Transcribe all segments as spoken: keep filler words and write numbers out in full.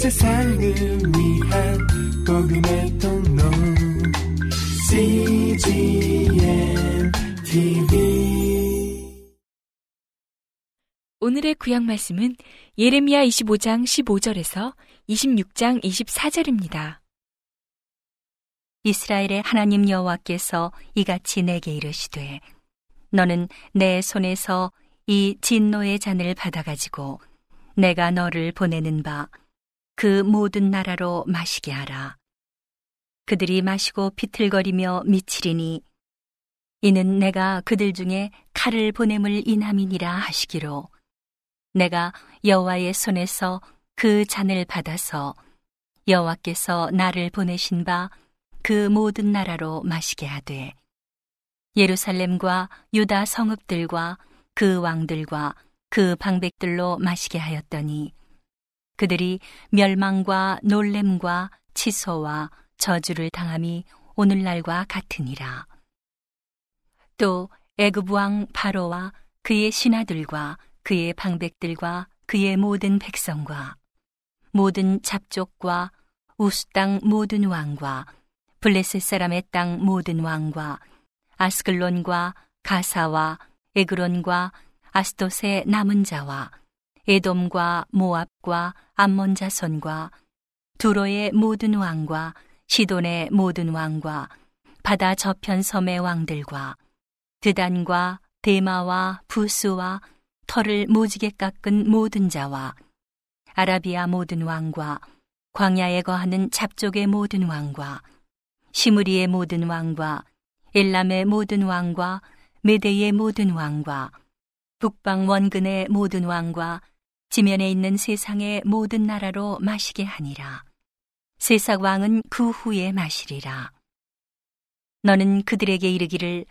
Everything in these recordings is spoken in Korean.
세상을 위한 복음의 통로 씨지엠 티비. 오늘의 구약 말씀은 예레미야 이십오 장 십오 절에서 이십육 장 이십사 절입니다. 이스라엘의 하나님 여호와께서 이같이 내게 이르시되 너는 내 손에서 이 진노의 잔을 받아가지고 내가 너를 보내는 바 그 모든 나라로 마시게 하라. 그들이 마시고 비틀거리며 미치리니 이는 내가 그들 중에 칼을 보냄을 인함이니라 하시기로 내가 여호와의 손에서 그 잔을 받아서 여호와께서 나를 보내신 바 그 모든 나라로 마시게 하되 예루살렘과 유다 성읍들과 그 왕들과 그 방백들로 마시게 하였더니 그들이 멸망과 놀램과 치소와 저주를 당함이 오늘날과 같으니라. 또 애굽 왕 바로와 그의 신하들과 그의 방백들과 그의 모든 백성과 모든 잡족과 우스 땅 모든 왕과 블레셋 사람의 땅 모든 왕과 아스글론과 가사와 에그론과 아스돗의 남은 자와 에돔과 모압과 암몬 자손과 두로의 모든 왕과 시돈의 모든 왕과 바다 저편 섬의 왕들과 드단과 데마와 부스와 털을 모지게 깎은 모든 자와 아라비아 모든 왕과 광야에 거하는 잡족의 모든 왕과 시므리의 모든 왕과 엘람의 모든 왕과 메대의 모든 왕과 북방 원근의 모든 왕과 지면에 있는 세상의 모든 나라로 마시게 하니라. 세상 왕은 그 후에 마시리라. 너는 그들에게 이르기를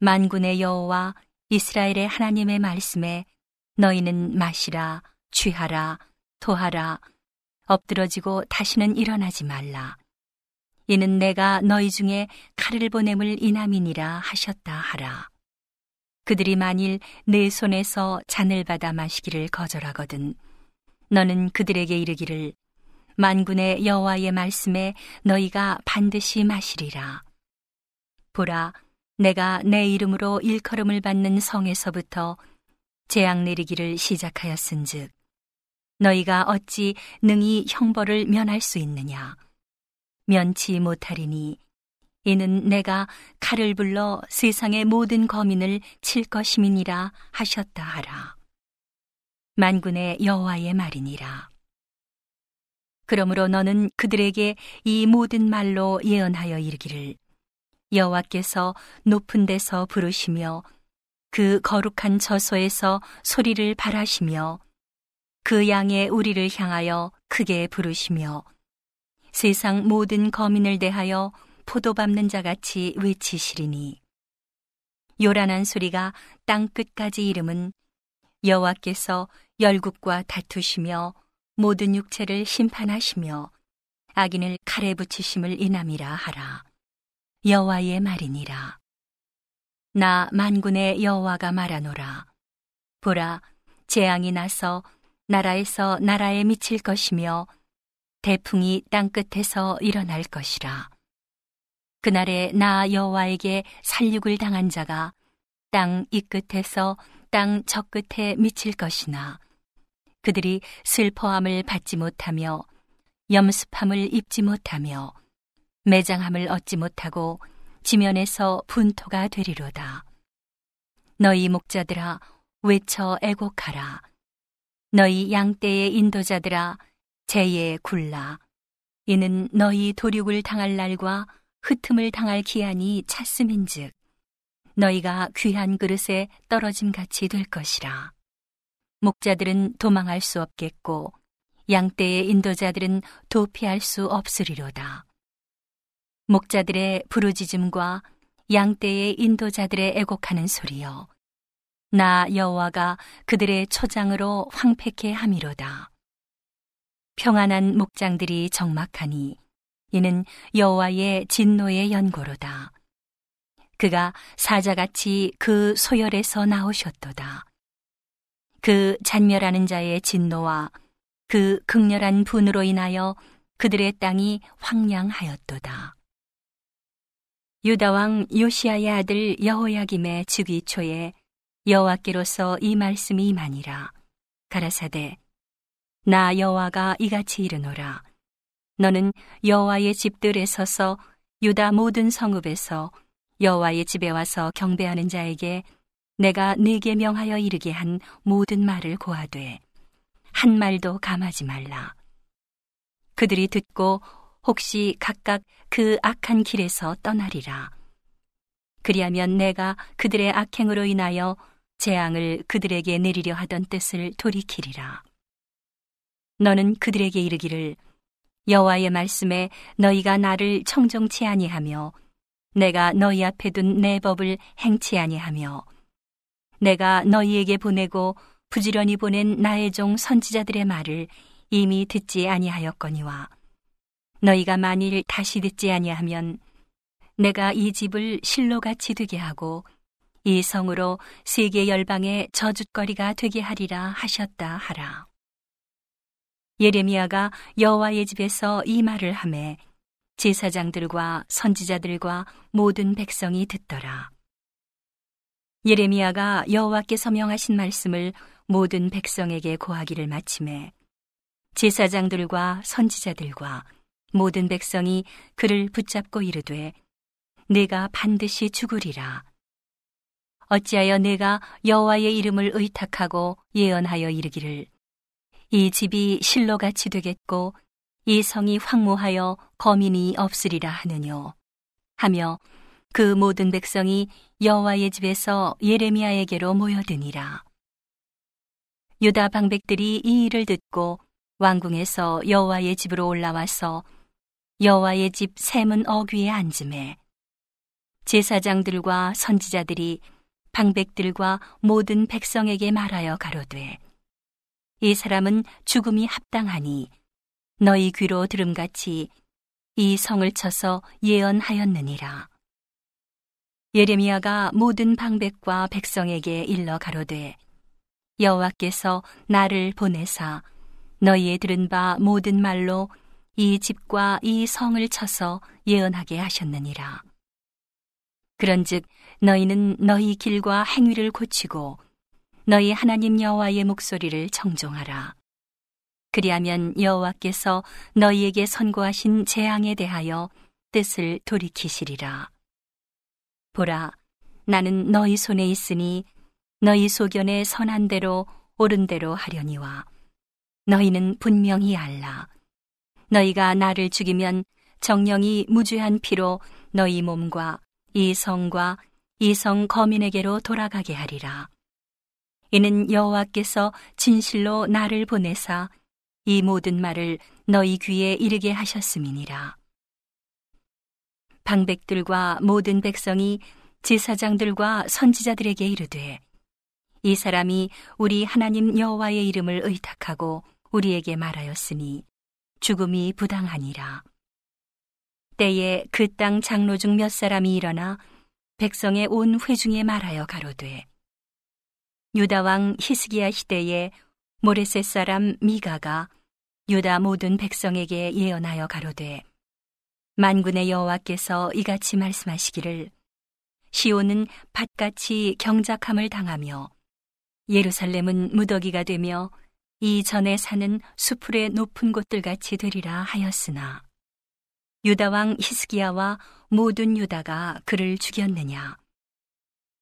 만군의 여호와 이스라엘의 하나님의 말씀에 너희는 마시라, 취하라, 토하라, 엎드러지고 다시는 일어나지 말라. 이는 내가 너희 중에 칼을 보냄을 인함이니라 하셨다 하라. 그들이 만일 내 손에서 잔을 받아 마시기를 거절하거든 너는 그들에게 이르기를 만군의 여호와의 말씀에 너희가 반드시 마시리라. 보라, 내가 내 이름으로 일컬음을 받는 성에서부터 재앙 내리기를 시작하였은즉 너희가 어찌 능히 형벌을 면할 수 있느냐. 면치 못하리니 이는 내가 칼을 불러 세상의 모든 거민을 칠 것임이니라 하셨다 하라. 만군의 여호와의 말이니라. 그러므로 너는 그들에게 이 모든 말로 예언하여 이르기를 여호와께서 높은 데서 부르시며 그 거룩한 저소에서 소리를 발하시며 그 양의 우리를 향하여 크게 부르시며 세상 모든 거민을 대하여 포도 밟는 자같이 외치시리니 요란한 소리가 땅끝까지 이름은 여호와께서 열국과 다투시며 모든 육체를 심판하시며 악인을 칼에 붙이심을 인함이라 하라. 여호와의 말이니라. 나 만군의 여호와가 말하노라. 보라, 재앙이 나서 나라에서 나라에 미칠 것이며 대풍이 땅끝에서 일어날 것이라. 그날에 나 여호와에게 살육을 당한 자가 땅 이 끝에서 땅 저 끝에 미칠 것이나 그들이 슬퍼함을 받지 못하며 염습함을 입지 못하며 매장함을 얻지 못하고 지면에서 분토가 되리로다. 너희 목자들아 외쳐 애곡하라. 너희 양떼의 인도자들아 재에 굴라. 이는 너희 도륙을 당할 날과 흩음을 당할 기한이 찼음인즉 너희가 귀한 그릇에 떨어짐 같이 될 것이라. 목자들은 도망할 수 없겠고 양떼의 인도자들은 도피할 수 없으리로다. 목자들의 부르짖음과 양떼의 인도자들의 애곡하는 소리여 나 여호와가 그들의 초장으로 황폐케 함이로다. 평안한 목장들이 적막하니 이는 여호와의 진노의 연고로다. 그가 사자같이 그 소열에서 나오셨도다. 그 잔멸하는 자의 진노와 그 극렬한 분으로 인하여 그들의 땅이 황량하였도다. 유다왕 요시아의 아들 여호야김의 즉위 초에 여호와께로서 이 말씀이 임하니라. 가라사대, 나 여호와가 이같이 이르노라. 너는 여호와의 집들에 서서 유다 모든 성읍에서 여호와의 집에 와서 경배하는 자에게 내가 네게 명하여 이르게 한 모든 말을 고하되 한 말도 감하지 말라. 그들이 듣고 혹시 각각 그 악한 길에서 떠나리라. 그리하면 내가 그들의 악행으로 인하여 재앙을 그들에게 내리려 하던 뜻을 돌이키리라. 너는 그들에게 이르기를, 여호와의 말씀에 너희가 나를 청종치 아니하며 내가 너희 앞에 둔 내 법을 행치 아니하며 내가 너희에게 보내고 부지런히 보낸 나의 종 선지자들의 말을 이미 듣지 아니하였거니와 너희가 만일 다시 듣지 아니하면 내가 이 집을 실로같이 되게 하고 이 성으로 세계 열방의 저주거리가 되게 하리라 하셨다 하라. 예레미야가 여호와의 집에서 이 말을 하매 제사장들과 선지자들과 모든 백성이 듣더라. 예레미야가 여호와께서 명하신 말씀을 모든 백성에게 고하기를 마치매 제사장들과 선지자들과 모든 백성이 그를 붙잡고 이르되 네가 반드시 죽으리라. 어찌하여 네가 여호와의 이름을 의탁하고 예언하여 이르기를, 이 집이 실로같이 되겠고 이 성이 황무하여 거민이 없으리라 하느뇨 하며 그 모든 백성이 여호와의 집에서 예레미야에게로 모여드니라. 유다 방백들이 이 일을 듣고 왕궁에서 여호와의 집으로 올라와서 여호와의 집 샘은 어귀에 앉으매 제사장들과 선지자들이 방백들과 모든 백성에게 말하여 가로되, 이 사람은 죽음이 합당하니 너희 귀로 들음같이 이 성을 쳐서 예언하였느니라. 예레미야가 모든 방백과 백성에게 일러 가로되, 여호와께서 나를 보내사 너희의 들은 바 모든 말로 이 집과 이 성을 쳐서 예언하게 하셨느니라. 그런즉 너희는 너희 길과 행위를 고치고 너희 하나님 여호와의 목소리를 청종하라. 그리하면 여호와께서 너희에게 선고하신 재앙에 대하여 뜻을 돌이키시리라. 보라, 나는 너희 손에 있으니 너희 소견에 선한 대로 옳은 대로 하려니와 너희는 분명히 알라. 너희가 나를 죽이면 정령이 무죄한 피로 너희 몸과 이 성과 이 성 거민에게로 돌아가게 하리라. 이는 여호와께서 진실로 나를 보내사 이 모든 말을 너희 귀에 이르게 하셨음이니라. 방백들과 모든 백성이 제사장들과 선지자들에게 이르되, 이 사람이 우리 하나님 여호와의 이름을 의탁하고 우리에게 말하였으니 죽음이 부당하니라. 때에 그 땅 장로 중 몇 사람이 일어나 백성의 온 회중에 말하여 가로되, 유다왕 히스기야 시대에 모레셋 사람 미가가 유다 모든 백성에게 예언하여 가로되, 만군의 여호와께서 이같이 말씀하시기를, 시온은 밭같이 경작함을 당하며 예루살렘은 무더기가 되며 이 전에 사는 수풀의 높은 곳들같이 되리라 하였으나 유다왕 히스기야와 모든 유다가 그를 죽였느냐.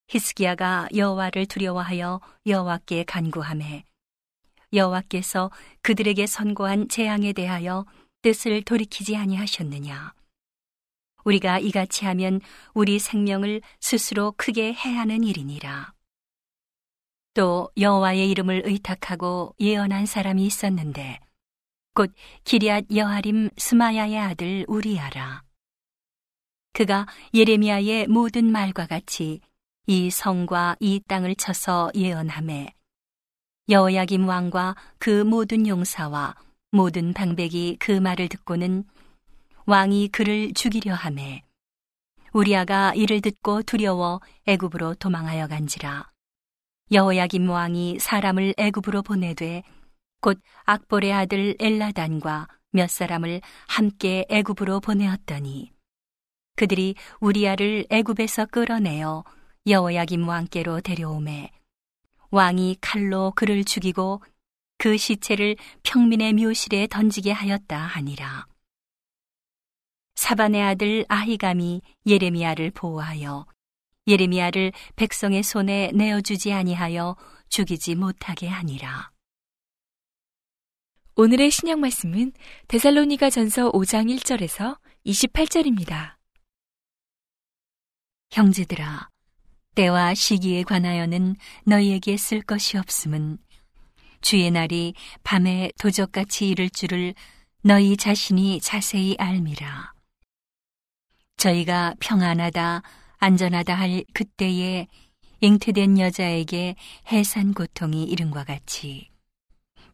히스기야가 여호와를 두려워하여 여호와께 간구하매 여호와께서 그들에게 선고한 재앙에 대하여 뜻을 돌이키지 아니하셨느냐. 우리가 이같이 하면 우리 생명을 스스로 크게 해하는 일이니라. 또 여호와의 이름을 의탁하고 예언한 사람이 있었는데 곧 기럇 여하림 스마야의 아들 우리아라. 그가 예레미야의 모든 말과 같이 이 성과 이 땅을 쳐서 예언하매 여호야김 왕과 그 모든 용사와 모든 방백이 그 말을 듣고는 왕이 그를 죽이려 하매 우리아가 이를 듣고 두려워 애굽으로 도망하여 간지라. 여호야김 왕이 사람을 애굽으로 보내되 곧 악볼의 아들 엘라단과 몇 사람을 함께 애굽으로 보내었더니 그들이 우리아를 애굽에서 끌어내어 여호야김 왕께로 데려오매 왕이 칼로 그를 죽이고 그 시체를 평민의 묘실에 던지게 하였다 하니라. 사반의 아들 아히감이 예레미야를 보호하여 예레미야를 백성의 손에 내어주지 아니하여 죽이지 못하게 하니라. 오늘의 신약 말씀은 데살로니가전서 오 장 일 절에서 이십팔 절입니다. 형제들아, 때와 시기에 관하여는 너희에게 쓸 것이 없음은 주의 날이 밤에 도적같이 이를 줄을 너희 자신이 자세히 알미라. 저희가 평안하다 안전하다 할 그때에 잉태된 여자에게 해산 고통이 이른과 같이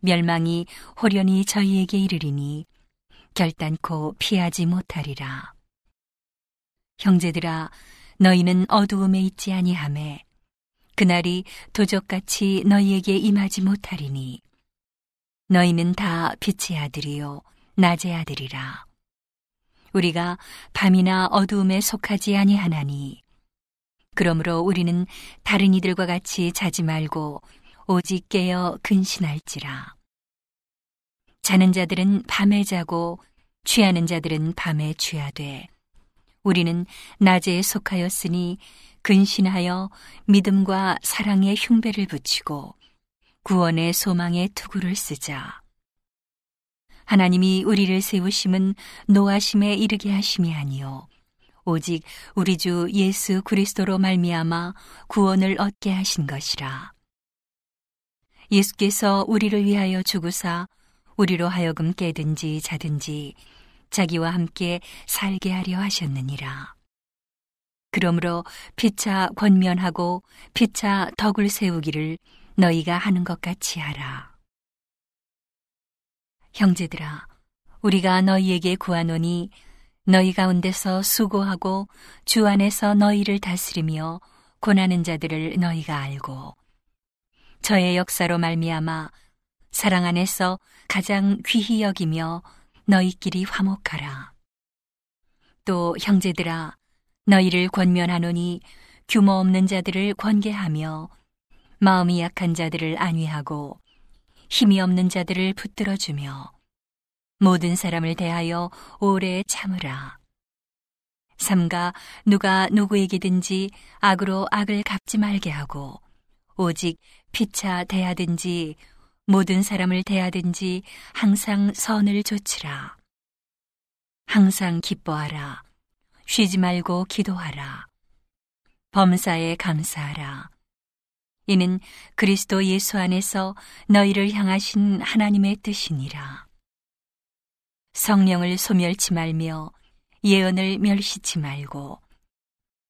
멸망이 호련히 저희에게 이르리니 결단코 피하지 못하리라. 형제들아, 너희는 어두움에 있지 아니하매 그날이 도적같이 너희에게 임하지 못하리니 너희는 다 빛의 아들이요 낮의 아들이라. 우리가 밤이나 어두움에 속하지 아니하나니 그러므로 우리는 다른 이들과 같이 자지 말고 오직 깨어 근신할지라. 자는 자들은 밤에 자고 취하는 자들은 밤에 취하되 우리는 낮에 속하였으니 근신하여 믿음과 사랑의 흉배를 붙이고 구원의 소망의 투구를 쓰자. 하나님이 우리를 세우심은 노하심에 이르게 하심이 아니요 오직 우리 주 예수 그리스도로 말미암아 구원을 얻게 하신 것이라. 예수께서 우리를 위하여 죽으사 우리로 하여금 깨든지 자든지 자기와 함께 살게 하려 하셨느니라. 그러므로 피차 권면하고 피차 덕을 세우기를 너희가 하는 것 같이 하라. 형제들아, 우리가 너희에게 구하노니 너희 가운데서 수고하고 주 안에서 너희를 다스리며 고난하는 자들을 너희가 알고 저의 역사로 말미암아 사랑 안에서 가장 귀히 여기며 너희끼리 화목하라. 또 형제들아, 너희를 권면하노니 규모 없는 자들을 권계하며 마음이 약한 자들을 안위하고 힘이 없는 자들을 붙들어주며 모든 사람을 대하여 오래 참으라. 삼가 누가 누구에게든지 악으로 악을 갚지 말게 하고 오직 피차 대하든지 모든 사람을 대하든지 항상 선을 조치라. 항상 기뻐하라. 쉬지 말고 기도하라. 범사에 감사하라. 이는 그리스도 예수 안에서 너희를 향하신 하나님의 뜻이니라. 성령을 소멸치 말며 예언을 멸시치 말고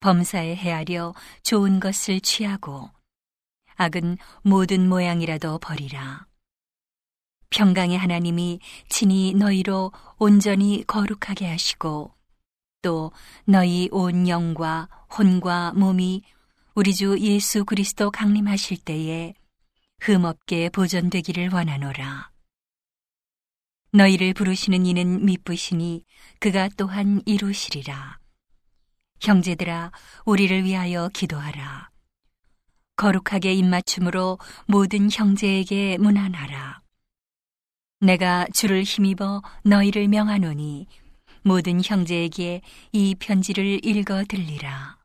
범사에 헤아려 좋은 것을 취하고 악은 모든 모양이라도 버리라. 평강의 하나님이 친히 너희로 온전히 거룩하게 하시고 또 너희 온 영과 혼과 몸이 우리 주 예수 그리스도 강림하실 때에 흠없게 보존되기를 원하노라. 너희를 부르시는 이는 미쁘시니 그가 또한 이루시리라. 형제들아, 우리를 위하여 기도하라. 거룩하게 입맞춤으로 모든 형제에게 문안하라. 내가 주를 힘입어 너희를 명하노니 모든 형제에게 이 편지를 읽어 들리라.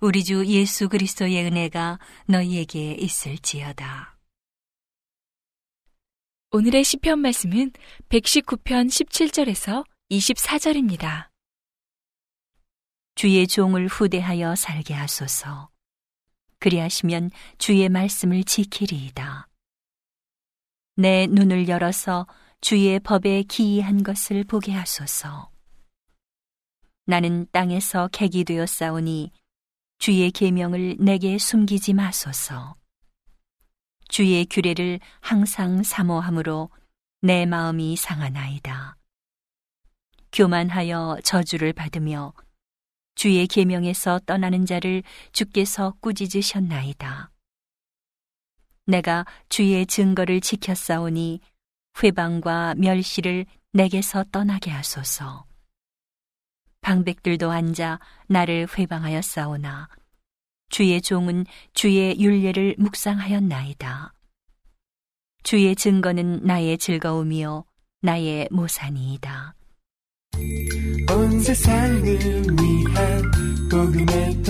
우리 주 예수 그리스도의 은혜가 너희에게 있을지어다. 오늘의 시편 말씀은 백십구 편 십칠 절에서 이십사 절입니다. 주의 종을 후대하여 살게 하소서. 그리하시면 주의 말씀을 지키리이다. 내 눈을 열어서 주의 법에 기이한 것을 보게 하소서. 나는 땅에서 객이 되어 싸우니 주의 계명을 내게 숨기지 마소서. 주의 규례를 항상 사모함으로 내 마음이 상하나이다. 교만하여 저주를 받으며 주의 계명에서 떠나는 자를 주께서 꾸짖으셨나이다. 내가 주의 증거를 지켰사오니 회방과 멸시를 내게서 떠나게 하소서. 방백들도 앉아 나를 회방하였사오나 주의 종은 주의 율례를 묵상하였나이다. 주의 증거는 나의 즐거움이요 나의 모산이이다. 온 세상을 위한 복음의